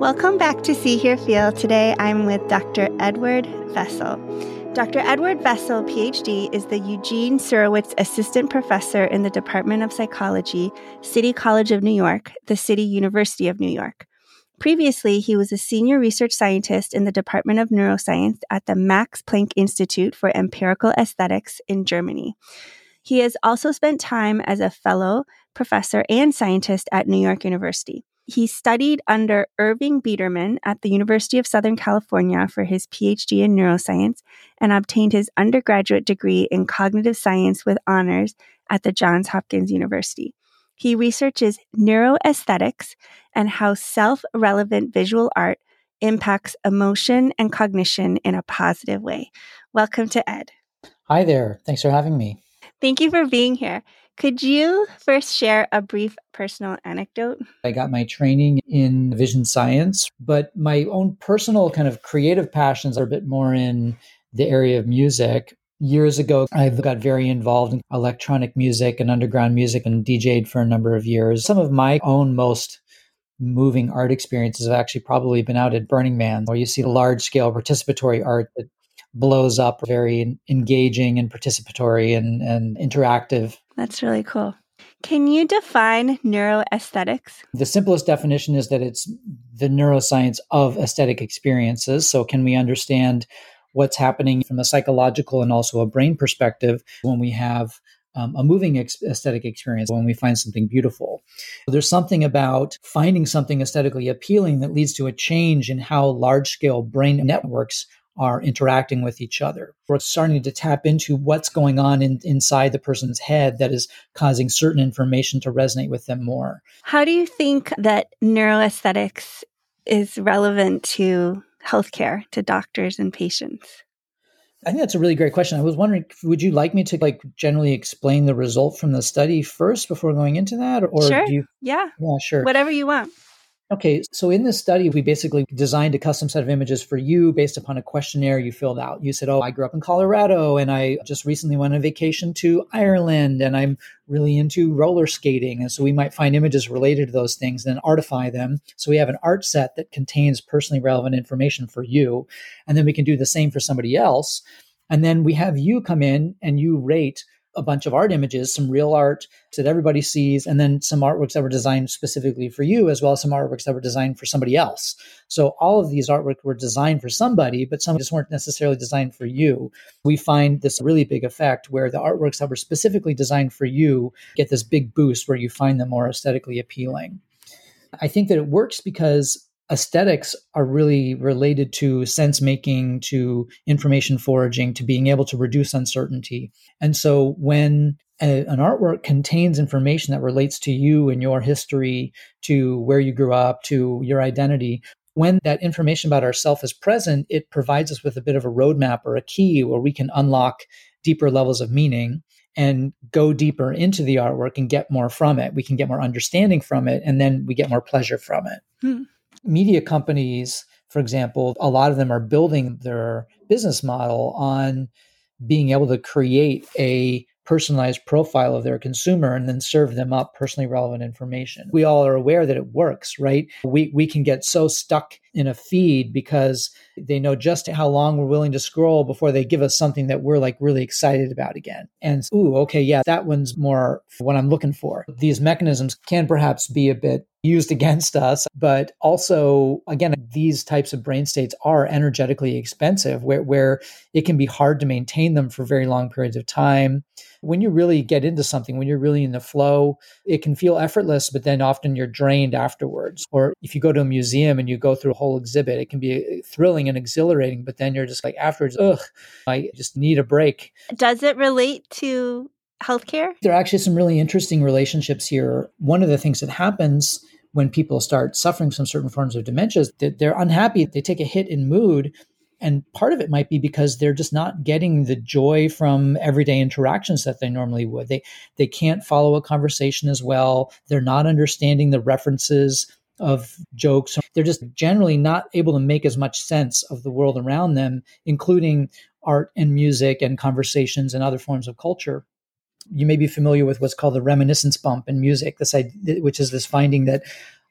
Welcome back to See, Hear, Feel. Today I'm with Dr. Edward Vessel. Dr. Edward Vessel, PhD, is the Eugene Surowitz Assistant Professor in the Department of Psychology, City College of New York, the City University of New York. Previously, he was a senior research scientist in the Department of Neuroscience at the Max Planck Institute for Empirical Aesthetics in Germany. He has also spent time as a fellow, professor, and scientist at New York University. He studied under Irving Biederman at the University of Southern California for his PhD in neuroscience and obtained his undergraduate degree in cognitive science with honors at the Johns Hopkins University. He researches neuroaesthetics and how self-relevant visual art impacts emotion and cognition in a positive way. Welcome to Ed. Hi there. Thanks for having me. Thank you for being here. Could you first share a brief personal anecdote? I got my training in vision science, but my own personal kind of creative passions are a bit more in the area of music. Years ago, I got very involved in electronic music and underground music and DJed for a number of years. Some of my own most moving art experiences have actually probably been out at Burning Man, where you see large-scale participatory art that blows up, very engaging and participatory and interactive. That's really cool. Can you define neuroaesthetics? The simplest definition is that it's the neuroscience of aesthetic experiences. So can we understand what's happening from a psychological and also a brain perspective when we have a moving aesthetic experience, when we find something beautiful? There's something about finding something aesthetically appealing that leads to a change in how large-scale brain networks are interacting with each other. We're starting to tap into what's going on inside the person's head that is causing certain information to resonate with them more. How do you think that neuroaesthetics is relevant to healthcare, to doctors and patients? I think that's a really great question. I was wondering, would you like me to generally explain the result from the study first before going into that? Or sure. Yeah, sure. Whatever you want. Okay, so in this study, we basically designed a custom set of images for you based upon a questionnaire you filled out. You said, oh, I grew up in Colorado, and I just recently went on vacation to Ireland, and I'm really into roller skating. And so we might find images related to those things, then artify them. So we have an art set that contains personally relevant information for you. And then we can do the same for somebody else. And then we have you come in and you rate a bunch of art images, some real art that everybody sees, and then some artworks that were designed specifically for you, as well as some artworks that were designed for somebody else. So all of these artworks were designed for somebody, but some just weren't necessarily designed for you. We find this really big effect where the artworks that were specifically designed for you get this big boost where you find them more aesthetically appealing. I think that it works because aesthetics are really related to sense making, to information foraging, to being able to reduce uncertainty. And so when an artwork contains information that relates to you and your history, to where you grew up, to your identity, when that information about ourselves is present, it provides us with a bit of a roadmap or a key where we can unlock deeper levels of meaning and go deeper into the artwork and get more from it. We can get more understanding from it, and then we get more pleasure from it. Media companies, for example, a lot of them are building their business model on being able to create a personalized profile of their consumer and then serve them up personally relevant information. We all are aware that it works, right? We can get so stuck in a feed because they know just how long we're willing to scroll before they give us something that we're really excited about again. And, that one's more what I'm looking for. These mechanisms can perhaps be a bit used against us, but also, again, these types of brain states are energetically expensive where it can be hard to maintain them for very long periods of time. When you really get into something, when you're really in the flow, it can feel effortless, but then often you're drained afterwards. Or if you go to a museum and you go through a whole exhibit, it can be thrilling and exhilarating, but then you're just afterwards, I just need a break. Does it relate to healthcare? There are actually some really interesting relationships here. One of the things that happens when people start suffering from certain forms of dementia is that they're unhappy, they take a hit in mood. And part of it might be because they're just not getting the joy from everyday interactions that they normally would. They can't follow a conversation as well. They're not understanding the references of jokes. They're just generally not able to make as much sense of the world around them, including art and music and conversations and other forms of culture. You may be familiar with what's called the reminiscence bump in music, which is this finding that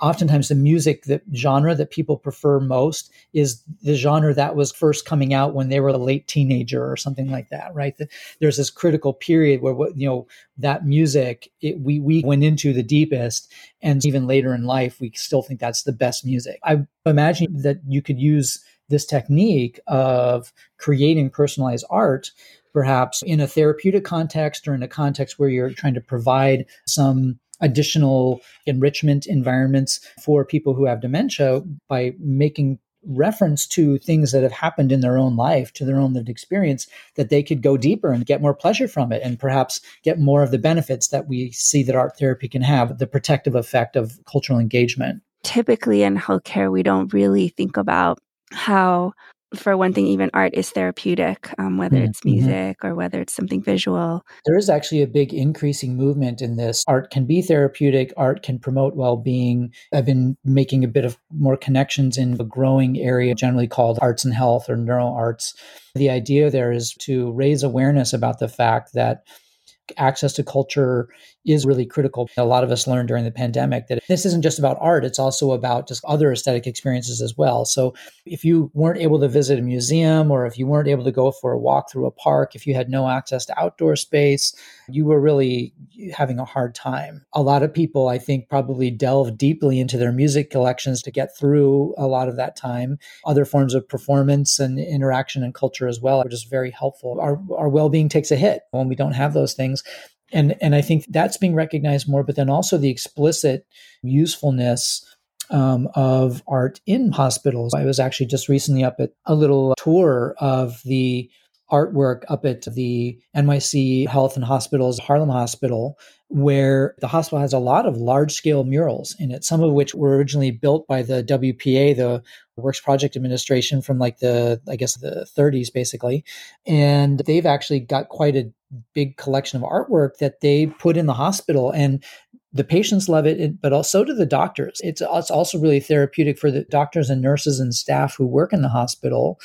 oftentimes the music, the genre that people prefer most is the genre that was first coming out when they were a late teenager or something like that, right? There's this critical period where, you know, that music, we went into the deepest, and even later in life, we still think that's the best music. I imagine that you could use this technique of creating personalized art, perhaps in a therapeutic context or in a context where you're trying to provide some additional enrichment environments for people who have dementia by making reference to things that have happened in their own life, to their own lived experience, that they could go deeper and get more pleasure from it and perhaps get more of the benefits that we see that art therapy can have, the protective effect of cultural engagement. Typically in healthcare, we don't really think about how, for one thing, even art is therapeutic, whether it's music or whether it's something visual. There is actually a big increasing movement in this. Art can be therapeutic. Art can promote well-being. I've been making a bit of more connections in a growing area generally called arts and health or neuroarts. The idea there is to raise awareness about the fact that access to culture is really critical. A lot of us learned during the pandemic that this isn't just about art, it's also about just other aesthetic experiences as well. So if you weren't able to visit a museum, or if you weren't able to go for a walk through a park, if you had no access to outdoor space, you were really having a hard time. A lot of people, I think, probably delve deeply into their music collections to get through a lot of that time. Other forms of performance and interaction and culture as well are just very helpful. Our well-being takes a hit when we don't have those things. And I think that's being recognized more, but then also the explicit usefulness of art in hospitals. I was actually just recently up at a little tour of the artwork up at the NYC Health and Hospitals Harlem Hospital, where the hospital has a lot of large-scale murals in it, some of which were originally built by the WPA, the Works Project Administration, from like the 30s basically. And they've actually got quite a big collection of artwork that they put in the hospital, and the patients love it, but also do the doctors. It's also really therapeutic for the doctors and nurses and staff who work in the hospital.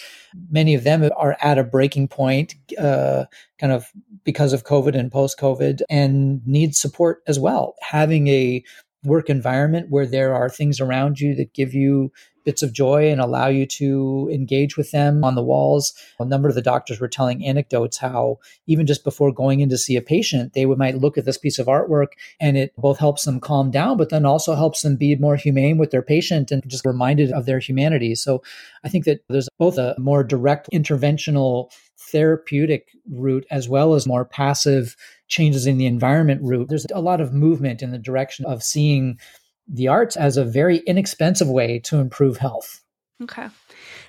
Many of them are at a breaking point, kind of because of COVID and post-COVID, and need support as well. Having a work environment where there are things around you that give you bits of joy and allow you to engage with them on the walls. A number of the doctors were telling anecdotes how even just before going in to see a patient, they might look at this piece of artwork, and it both helps them calm down, but then also helps them be more humane with their patient and just reminded of their humanity. So I think that there's both a more direct interventional therapeutic route as well as more passive changes in the environment route. There's a lot of movement in the direction of seeing the arts as a very inexpensive way to improve health. Okay.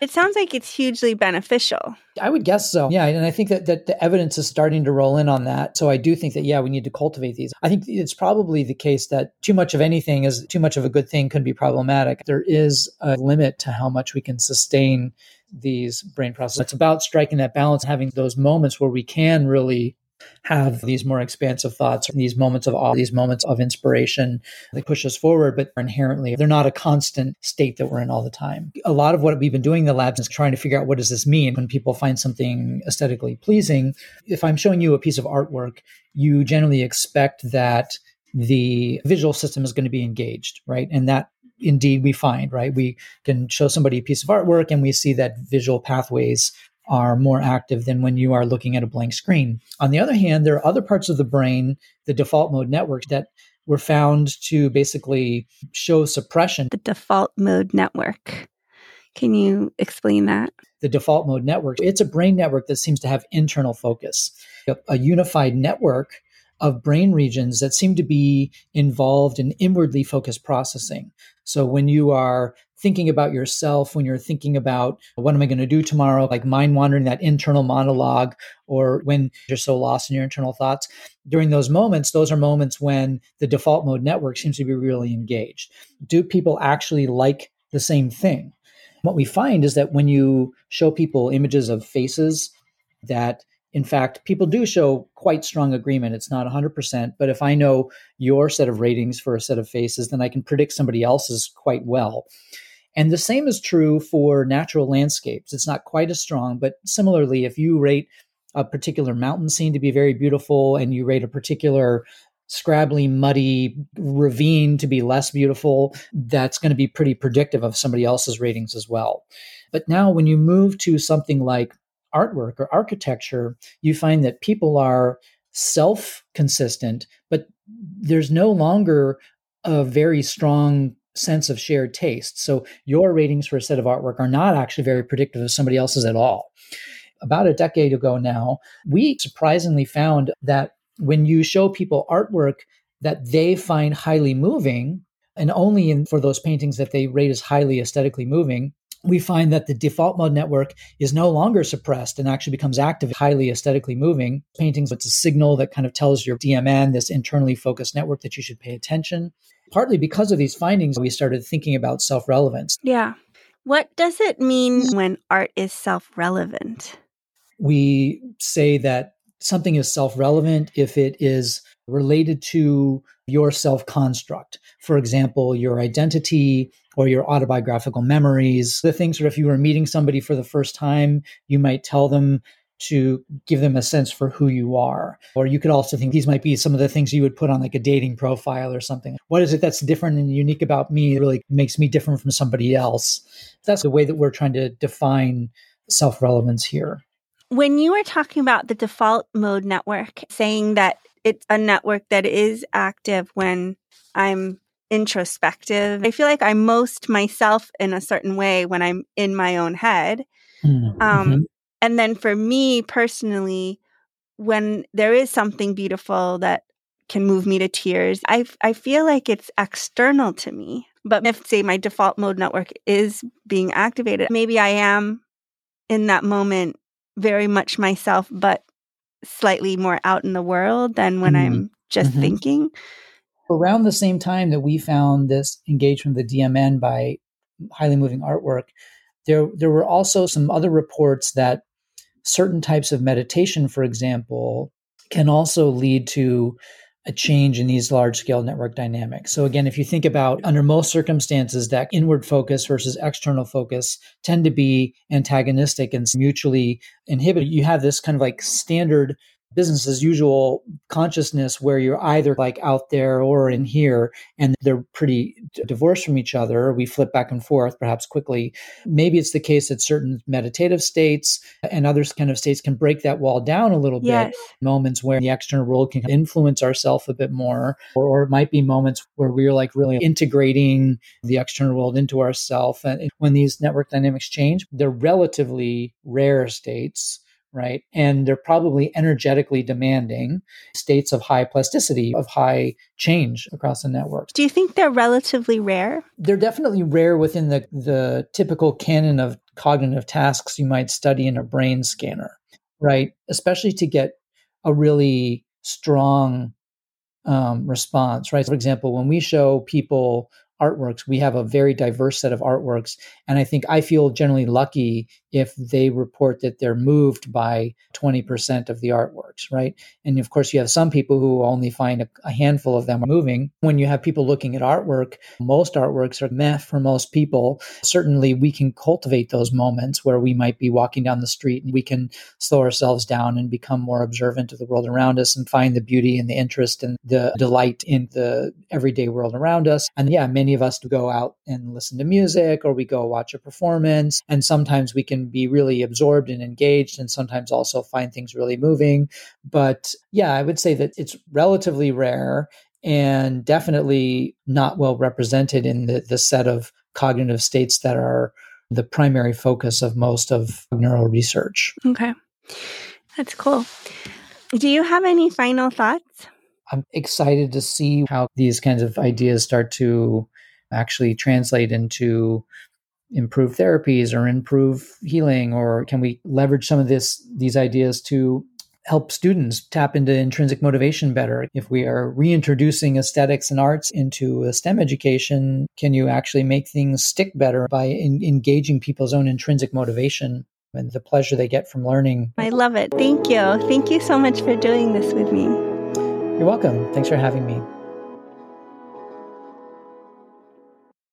It sounds like it's hugely beneficial. I would guess so. Yeah. And I think that the evidence is starting to roll in on that. So I do think that, yeah, we need to cultivate these. I think it's probably the case that too much of anything is too much of a good thing could be problematic. There is a limit to how much we can sustain these brain processes. It's about striking that balance, having those moments where we can really have these more expansive thoughts, these moments of awe, these moments of inspiration that push us forward, but inherently, they're not a constant state that we're in all the time. A lot of what we've been doing in the labs is trying to figure out, what does this mean when people find something aesthetically pleasing? If I'm showing you a piece of artwork, you generally expect that the visual system is going to be engaged, right? And that indeed we find, right? We can show somebody a piece of artwork and we see that visual pathways are more active than when you are looking at a blank screen. On the other hand, there are other parts of the brain, the default mode network, that were found to basically show suppression. The default mode network. Can you explain that? The default mode network, it's a brain network that seems to have internal focus, a unified network of brain regions that seem to be involved in inwardly focused processing. So when you are thinking about yourself, when you're thinking about what am I going to do tomorrow, like mind wandering, that internal monologue, or when you're so lost in your internal thoughts, during those moments, those are moments when the default mode network seems to be really engaged. Do people actually like the same thing? What we find is that when you show people images of faces, that in fact, people do show quite strong agreement. It's not 100%, but if I know your set of ratings for a set of faces, then I can predict somebody else's quite well. And the same is true for natural landscapes. It's not quite as strong, but similarly, if you rate a particular mountain scene to be very beautiful and you rate a particular scrabbly, muddy ravine to be less beautiful, that's going to be pretty predictive of somebody else's ratings as well. But now when you move to something like artwork or architecture, you find that people are self-consistent, but there's no longer a very strong sense of shared taste. So your ratings for a set of artwork are not actually very predictive of somebody else's at all. About a decade ago now, we surprisingly found that when you show people artwork that they find highly moving, and only for those paintings that they rate as highly aesthetically moving, we find that the default mode network is no longer suppressed and actually becomes active, highly aesthetically moving paintings. It's a signal that kind of tells your DMN, this internally focused network, that you should pay attention. Partly because of these findings, we started thinking about self-relevance. Yeah. What does it mean when art is self-relevant? We say that something is self-relevant if it is related to your self-construct. For example, your identity or your autobiographical memories, the things that if you were meeting somebody for the first time, you might tell them to give them a sense for who you are. Or you could also think these might be some of the things you would put on like a dating profile or something. What is it that's different and unique about me that really makes me different from somebody else? That's the way that we're trying to define self-relevance here. When you were talking about the default mode network, saying that it's a network that is active when I'm introspective, I feel like I most myself in a certain way when I'm in my own head. Mm-hmm. And then for me personally, when there is something beautiful that can move me to tears, I feel like it's external to me. But if, say, my default mode network is being activated, maybe I am in that moment very much myself, but slightly more out in the world than when I'm just thinking. Around the same time that we found this engagement with the DMN by highly moving artwork, there were also some other reports that certain types of meditation, for example, can also lead to a change in these large-scale network dynamics. So again, if you think about under most circumstances that inward focus versus external focus tend to be antagonistic and mutually inhibited, you have this kind of like standard business as usual consciousness where you're either like out there or in here, and they're pretty divorced from each other. We flip back and forth perhaps quickly. Maybe it's the case that certain meditative states and other kind of states can break that wall down a little bit. Moments where the external world can influence ourselves a bit more, or it might be moments where we're like really integrating the external world into ourselves. And when these network dynamics change, they're relatively rare states, right? And they're probably energetically demanding states of high plasticity, of high change across the network. Do you think they're relatively rare? They're definitely rare within the typical canon of cognitive tasks you might study in a brain scanner, right? Especially to get a really strong response, right? For example, when we show people artworks, we have a very diverse set of artworks. And I think I feel generally lucky if they report that they're moved by 20% of the artworks, right? And of course, you have some people who only find a handful of them moving. When you have people looking at artwork, most artworks are meh for most people. Certainly, we can cultivate those moments where we might be walking down the street and we can slow ourselves down and become more observant of the world around us and find the beauty and the interest and the delight in the everyday world around us. And yeah, many of us go out and listen to music, or we go watch a performance, and sometimes we can be really absorbed and engaged, and sometimes also find things really moving. But yeah, I would say that it's relatively rare and definitely not well represented in the set of cognitive states that are the primary focus of most of neural research. Okay. That's cool. Do you have any final thoughts? I'm excited to see how these kinds of ideas start to actually translate into improved therapies or improve healing, or can we leverage some of these ideas to help students tap into intrinsic motivation better? If we are reintroducing aesthetics and arts into a STEM education, can you actually make things stick better by engaging people's own intrinsic motivation and the pleasure they get from learning? I love it. Thank you. Thank you so much for doing this with me. You're welcome. Thanks for having me.